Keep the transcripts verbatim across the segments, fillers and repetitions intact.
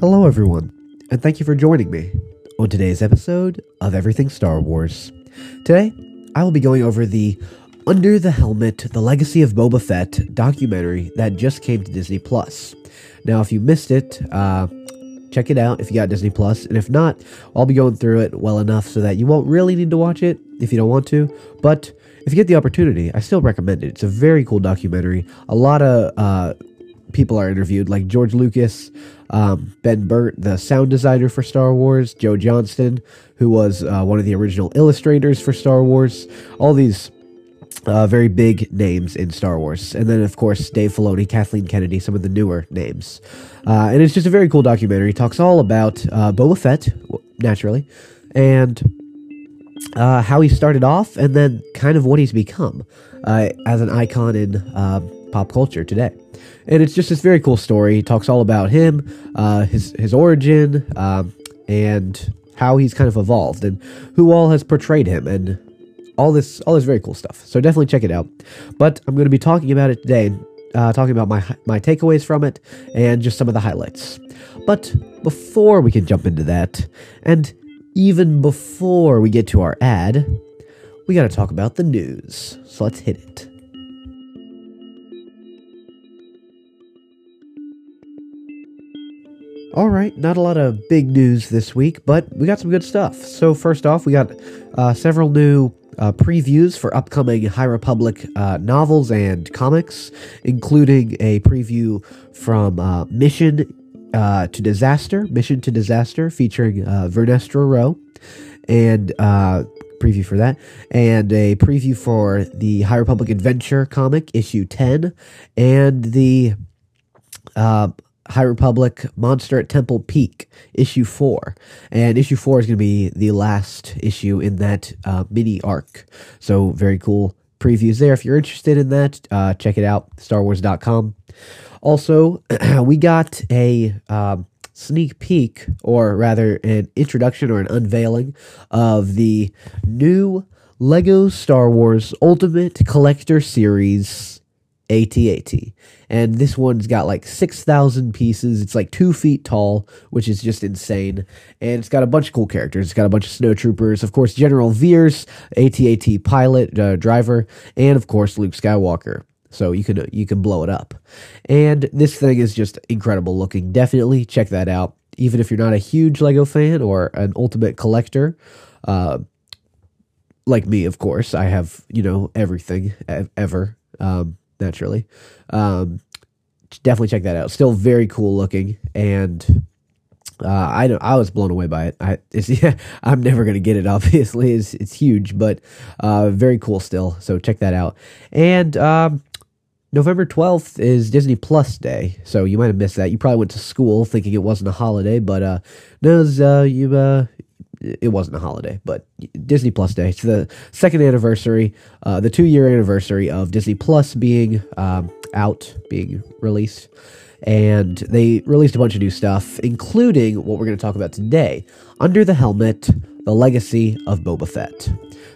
Hello everyone, and thank you for joining me on today's episode of Everything Star Wars. Today, I will be going over the Under the Helmet, The Legacy of Boba Fett documentary that just came to Disney plus. Now, if you missed it, uh, check it out if you got Disney plus, and if not, I'll be going through it well enough so that you won't really need to watch it if you don't want to, but if you get the opportunity, I still recommend it. It's a very cool documentary. A lot of uh, people are interviewed, like George Lucas, um, Ben Burtt, the sound designer for Star Wars, Joe Johnston, who was uh, one of the original illustrators for Star Wars, all these uh, very big names in Star Wars. And then, of course, Dave Filoni, Kathleen Kennedy, some of the newer names. Uh, and it's just a very cool documentary. It talks all about uh, Boba Fett, naturally, and Uh, how he started off, and then kind of what he's become uh, as an icon in uh, pop culture today. And it's just this very cool story. He talks all about him, uh, his his origin, um, and how he's kind of evolved, and who all has portrayed him, and all this all this very cool stuff. So definitely check it out. But I'm going to be talking about it today, uh, talking about my my takeaways from it, and just some of the highlights. But before we can jump into that, and even before we get to our ad, we gotta talk about the news, so let's hit it. Alright, not a lot of big news this week, but we got some good stuff. So first off, we got uh, several new uh, previews for upcoming High Republic uh, novels and comics, including a preview from uh, Mission Uh, to Disaster, Mission to Disaster, featuring uh, Vernestra Rowe, and uh, preview for that, and a preview for the High Republic Adventure comic, issue ten, and the uh, High Republic Monster at Temple Peak, issue four. And issue four is going to be the last issue in that uh, mini arc, so very cool previews there. If you're interested in that, uh, check it out, star wars dot com. Also, we got a um, sneak peek, or rather an introduction or an unveiling of the new Lego Star Wars Ultimate Collector Series A T A T. And this one's got like six thousand pieces. It's like two feet tall, which is just insane. And it's got a bunch of cool characters. It's got a bunch of snowtroopers. Of course, General Veers, A T A T pilot, uh, driver, and of course, Luke Skywalker. So you can you can blow it up. And this thing is just incredible looking. Definitely check that out. Even if you're not a huge Lego fan or an ultimate collector, uh, like me, of course. I have, you know, everything ever, um, naturally. Um, definitely check that out. Still very cool looking. And uh, I don't, I was blown away by it. I, it's, yeah, I'm never going to get it, obviously. It's, it's huge, but uh, very cool still. So check that out. And Um, November twelfth is Disney Plus Day, so you might have missed that. You probably went to school thinking it wasn't a holiday, but uh, no, it, was, uh, you, uh, it wasn't a holiday, but Disney Plus Day. It's the second anniversary, uh, the two-year anniversary of Disney Plus being um, out, being released, and they released a bunch of new stuff, including what we're going to talk about today, Under the Helmet, The Legacy of Boba Fett.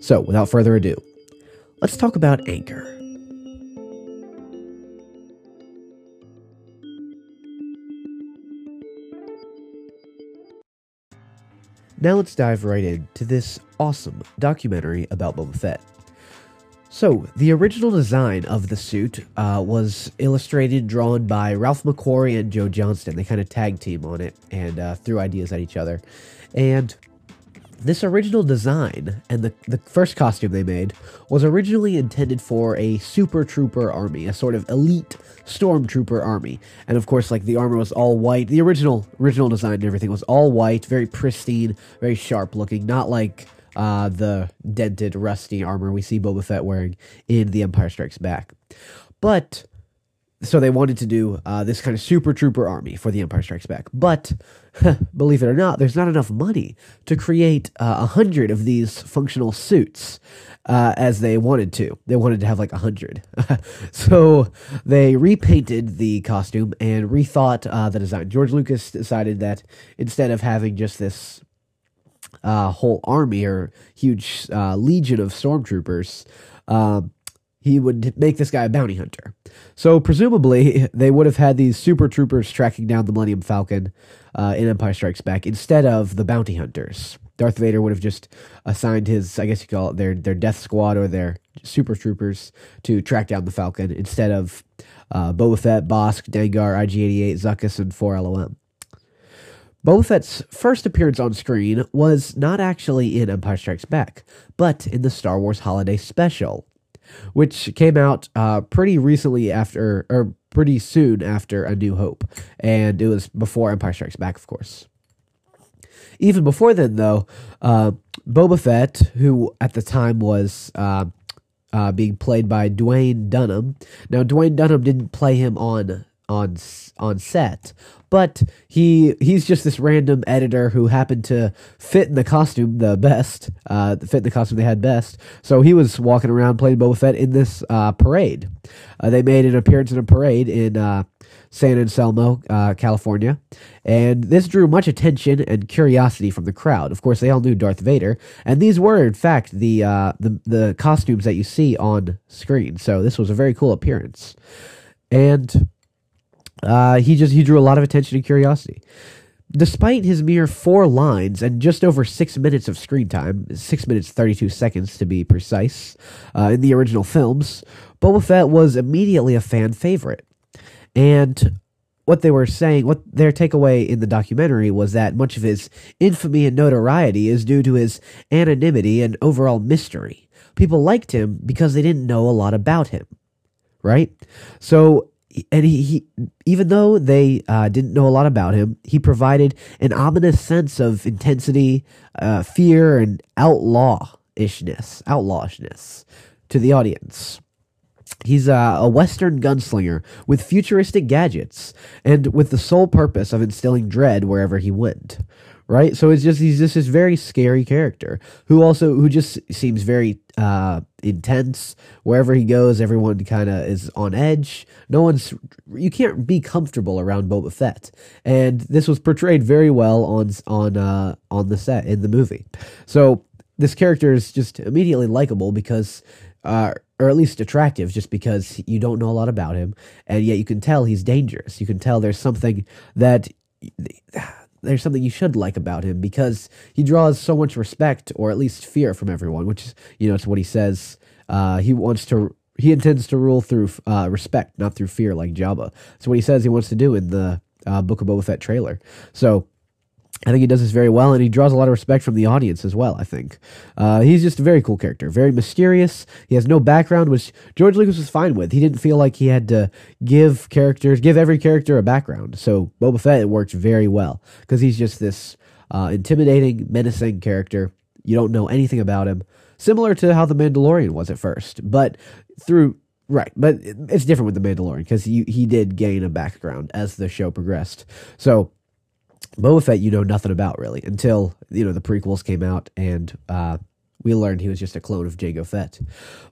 So, without further ado, let's talk about Anchor. Now let's dive right into this awesome documentary about Boba Fett. So, the original design of the suit uh, was illustrated, drawn by Ralph McQuarrie and Joe Johnston. They kind of tag team on it and uh, threw ideas at each other. And this original design and the, the first costume they made was originally intended for a super trooper army, a sort of elite stormtrooper army. And of course, like, the armor was all white. The original original design and everything was all white, very pristine, very sharp looking, not like uh, the dented, rusty armor we see Boba Fett wearing in The Empire Strikes Back. But, so they wanted to do uh, this kind of super trooper army for The Empire Strikes Back. But believe it or not, there's not enough money to create a uh, hundred of these functional suits uh, as they wanted to. They wanted to have like a hundred. So they repainted the costume and rethought uh, the design. George Lucas decided that instead of having just this uh, whole army or huge uh, legion of stormtroopers, uh, he would make this guy a bounty hunter. So presumably they would have had these super troopers tracking down the Millennium Falcon uh, in Empire Strikes Back instead of the bounty hunters. Darth Vader would have just assigned his, I guess you call it their their death squad or their super troopers to track down the Falcon instead of uh, Boba Fett, Bossk, Dengar, I G eighty-eight, Zuckuss, and four L O M. Boba Fett's first appearance on screen was not actually in Empire Strikes Back, but in the Star Wars Holiday Special, which came out uh, pretty recently after, or pretty soon after A New Hope, and it was before Empire Strikes Back, of course. Even before then, though, uh, Boba Fett, who at the time was uh, uh, being played by Dwayne Dunham. Now, Dwayne Dunham didn't play him on on on set, but he he's just this random editor who happened to fit in the costume the best, uh, fit in the costume they had best. So he was walking around playing Boba Fett in this uh, parade. Uh, they made an appearance in a parade in uh, San Anselmo, uh, California, and this drew much attention and curiosity from the crowd. Of course, they all knew Darth Vader, and these were, in fact, the uh, the, the costumes that you see on screen. So this was a very cool appearance, and Uh, he just he drew a lot of attention and curiosity. Despite his mere four lines and just over six minutes of screen time, six minutes thirty-two seconds to be precise, uh, in the original films, Boba Fett was immediately a fan favorite. And what they were saying, what their takeaway in the documentary was that much of his infamy and notoriety is due to his anonymity and overall mystery. People liked him because they didn't know a lot about him, right? So. And he, he, even though they uh, didn't know a lot about him, he provided an ominous sense of intensity, uh, fear, and outlawishness, outlawishness to the audience. He's uh, a Western gunslinger with futuristic gadgets and with the sole purpose of instilling dread wherever he went. Right, so it's just he's just this very scary character who also who just seems very uh, intense. Wherever he goes, everyone kind of is on edge. No one's you can't be comfortable around Boba Fett, and this was portrayed very well on on uh, on the set in the movie. So this character is just immediately likable because, uh, or at least attractive, just because you don't know a lot about him, and yet you can tell he's dangerous. You can tell there's something that. There's something you should like about him because he draws so much respect or at least fear from everyone, which is, you know, it's what he says. Uh, he wants to, he intends to rule through uh, respect, not through fear like Jabba. That's what he says he wants to do in the uh, Book of Boba Fett trailer. So I think he does this very well, and he draws a lot of respect from the audience as well, I think. Uh, he's just a very cool character, very mysterious. He has no background, which George Lucas was fine with. He didn't feel like he had to give characters, give every character a background. So Boba Fett worked very well because he's just this uh, intimidating, menacing character. You don't know anything about him, similar to how The Mandalorian was at first, but through... Right, but it's different with The Mandalorian because he, he did gain a background as the show progressed. So... Boba Fett you know nothing about, really, until, you know, the prequels came out and uh, we learned he was just a clone of Jango Fett.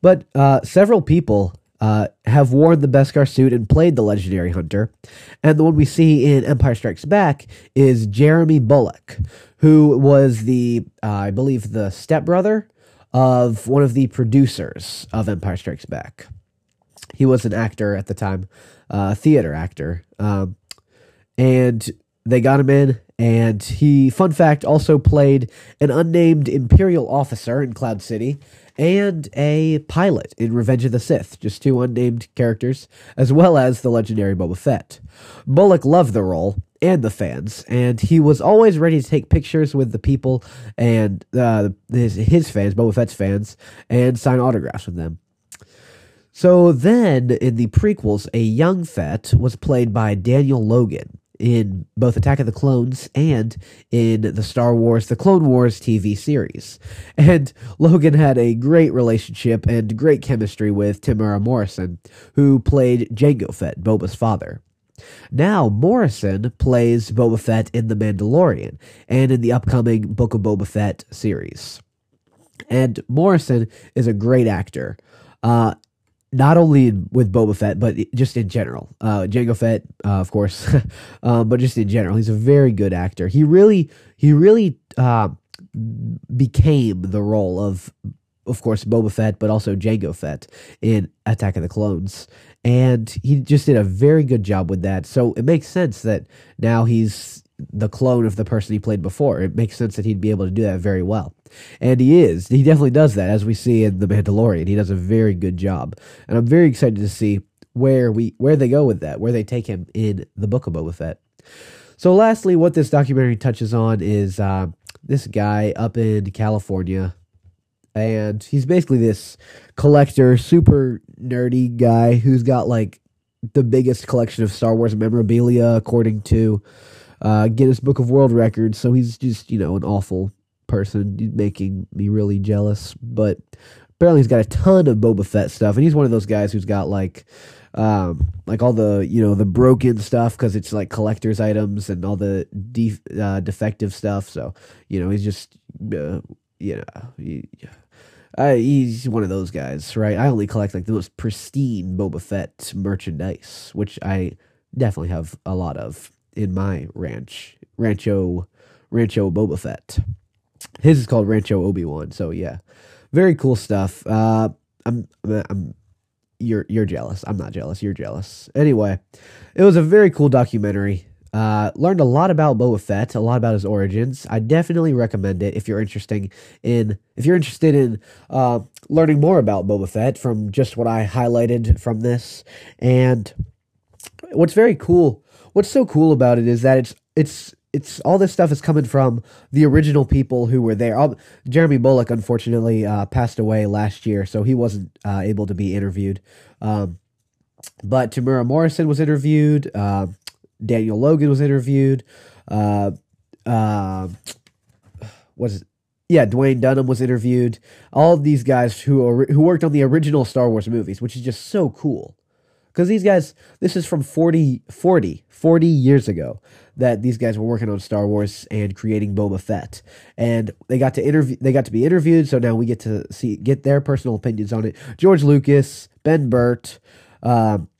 But uh, several people uh, have worn the Beskar suit and played the legendary hunter, and the one we see in Empire Strikes Back is Jeremy Bulloch, who was the, uh, I believe, the stepbrother of one of the producers of Empire Strikes Back. He was an actor at the time, a uh, theater actor, um, and... They got him in, and he, fun fact, also played an unnamed Imperial officer in Cloud City and a pilot in Revenge of the Sith, just two unnamed characters, as well as the legendary Boba Fett. Bullock loved the role and the fans, and he was always ready to take pictures with the people and uh, his, his fans, Boba Fett's fans, and sign autographs with them. So then, in the prequels, a young Fett was played by Daniel Logan, in both Attack of the Clones and in the Star Wars, the Clone Wars T V series. And Logan had a great relationship and great chemistry with Temuera Morrison, who played Jango Fett, Boba's father. Now, Morrison plays Boba Fett in The Mandalorian and in the upcoming Book of Boba Fett series. And Morrison is a great actor, uh, not only with Boba Fett, but just in general. Uh, Jango Fett, uh, of course, uh, but just in general. He's a very good actor. He really he really uh, became the role of of course, Boba Fett, but also Jango Fett in Attack of the Clones. And he just did a very good job with that. So it makes sense that now he's the clone of the person he played before. It makes sense that he'd be able to do that very well. And he is. He definitely does that, as we see in The Mandalorian. He does a very good job. And I'm very excited to see where we where they go with that, where they take him in the Book of Boba Fett. So lastly, what this documentary touches on is uh, this guy up in California. And he's basically this collector, super nerdy guy who's got like the biggest collection of Star Wars memorabilia, according to uh, Guinness Book of World Records. So he's just, you know, an awful person, making me really jealous. But apparently he's got a ton of Boba Fett stuff. And he's one of those guys who's got like... Um, like all the, you know, the broken stuff, because it's like collector's items, and all the def- uh, defective stuff. So, you know, he's just, uh, you know, he, uh, he's one of those guys, right? I only collect like the most pristine Boba Fett merchandise, which I definitely have a lot of in my ranch, Rancho, Rancho Boba Fett. His is called Rancho Obi-Wan. So yeah, very cool stuff. Uh, I'm, I'm, You're you're jealous. I'm not jealous. You're jealous. Anyway, it was a very cool documentary. Uh, learned a lot about Boba Fett, a lot about his origins. I definitely recommend it if you're interesting in if you're interested in uh, learning more about Boba Fett from just what I highlighted from this. And what's very cool, what's so cool about it is that it's it's it's all this stuff is coming from the original people who were there. All, Jeremy Bulloch, unfortunately, uh, passed away last year, so he wasn't uh, able to be interviewed. Um, but Temuera Morrison was interviewed. Uh, Daniel Logan was interviewed. Uh, uh, was it? Yeah, Dwayne Dunham was interviewed. All of these guys who are, who worked on the original Star Wars movies, which is just so cool. Because these guys, this is from forty, forty, forty years ago that these guys were working on Star Wars and creating Boba Fett, and they got to interview, they got to be interviewed. So now we get to see get their personal opinions on it. George Lucas, Ben Burtt, um,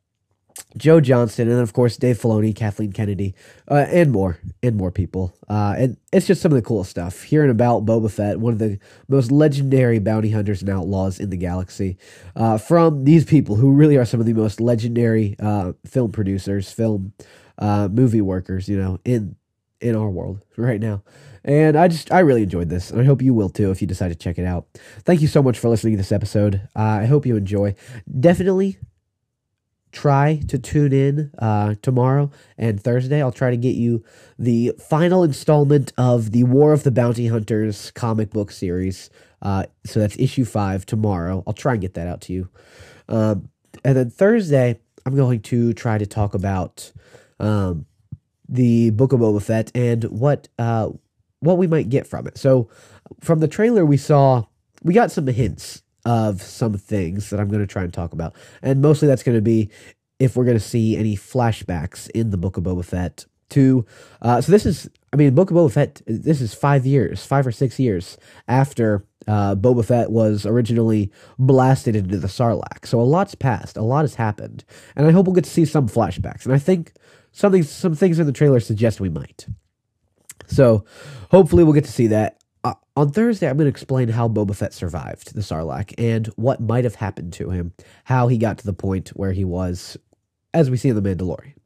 Joe Johnston, and then of course Dave Filoni, Kathleen Kennedy, uh, and more and more people. Uh, and it's just some of the coolest stuff. Hearing about Boba Fett, one of the most legendary bounty hunters and outlaws in the galaxy, uh, from these people who really are some of the most legendary uh, film producers, film. Uh, movie workers, you know, in in our world right now. And I just, I really enjoyed this, and I hope you will too if you decide to check it out. Thank you so much for listening to this episode. Uh, I hope you enjoy. Definitely try to tune in uh, tomorrow and Thursday. I'll try to get you the final installment of the War of the Bounty Hunters comic book series. Uh, so that's issue five tomorrow. I'll try and get that out to you. Um, and then Thursday, I'm going to try to talk about Um, the Book of Boba Fett and what uh what we might get from it. So from the trailer we saw, we got some hints of some things that I'm going to try and talk about. And mostly that's going to be if we're going to see any flashbacks in the Book of Boba Fett to uh so this is I mean Book of Boba Fett, this is five years, five or six years after uh Boba Fett was originally blasted into the Sarlacc. So a lot's passed, a lot has happened. And I hope we'll get to see some flashbacks. And I think Something, some things in the trailer suggest we might. So hopefully we'll get to see that. Uh, on Thursday, I'm going to explain how Boba Fett survived the Sarlacc and what might have happened to him, how he got to the point where he was, as we see in The Mandalorian.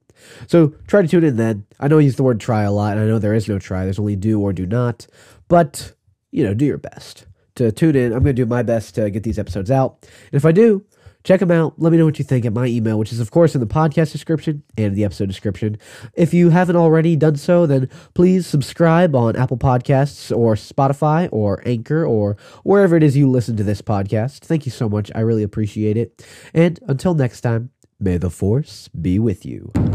So try to tune in then. I know I use the word try a lot, and I know there is no try. There's only do or do not. But, you know, do your best to tune in. I'm going to do my best to get these episodes out. And if I do, check them out. Let me know what you think at my email, which is, of course, in the podcast description and the episode description. If you haven't already done so, then please subscribe on Apple Podcasts or Spotify or Anchor or wherever it is you listen to this podcast. Thank you so much. I really appreciate it. And until next time, may the Force be with you.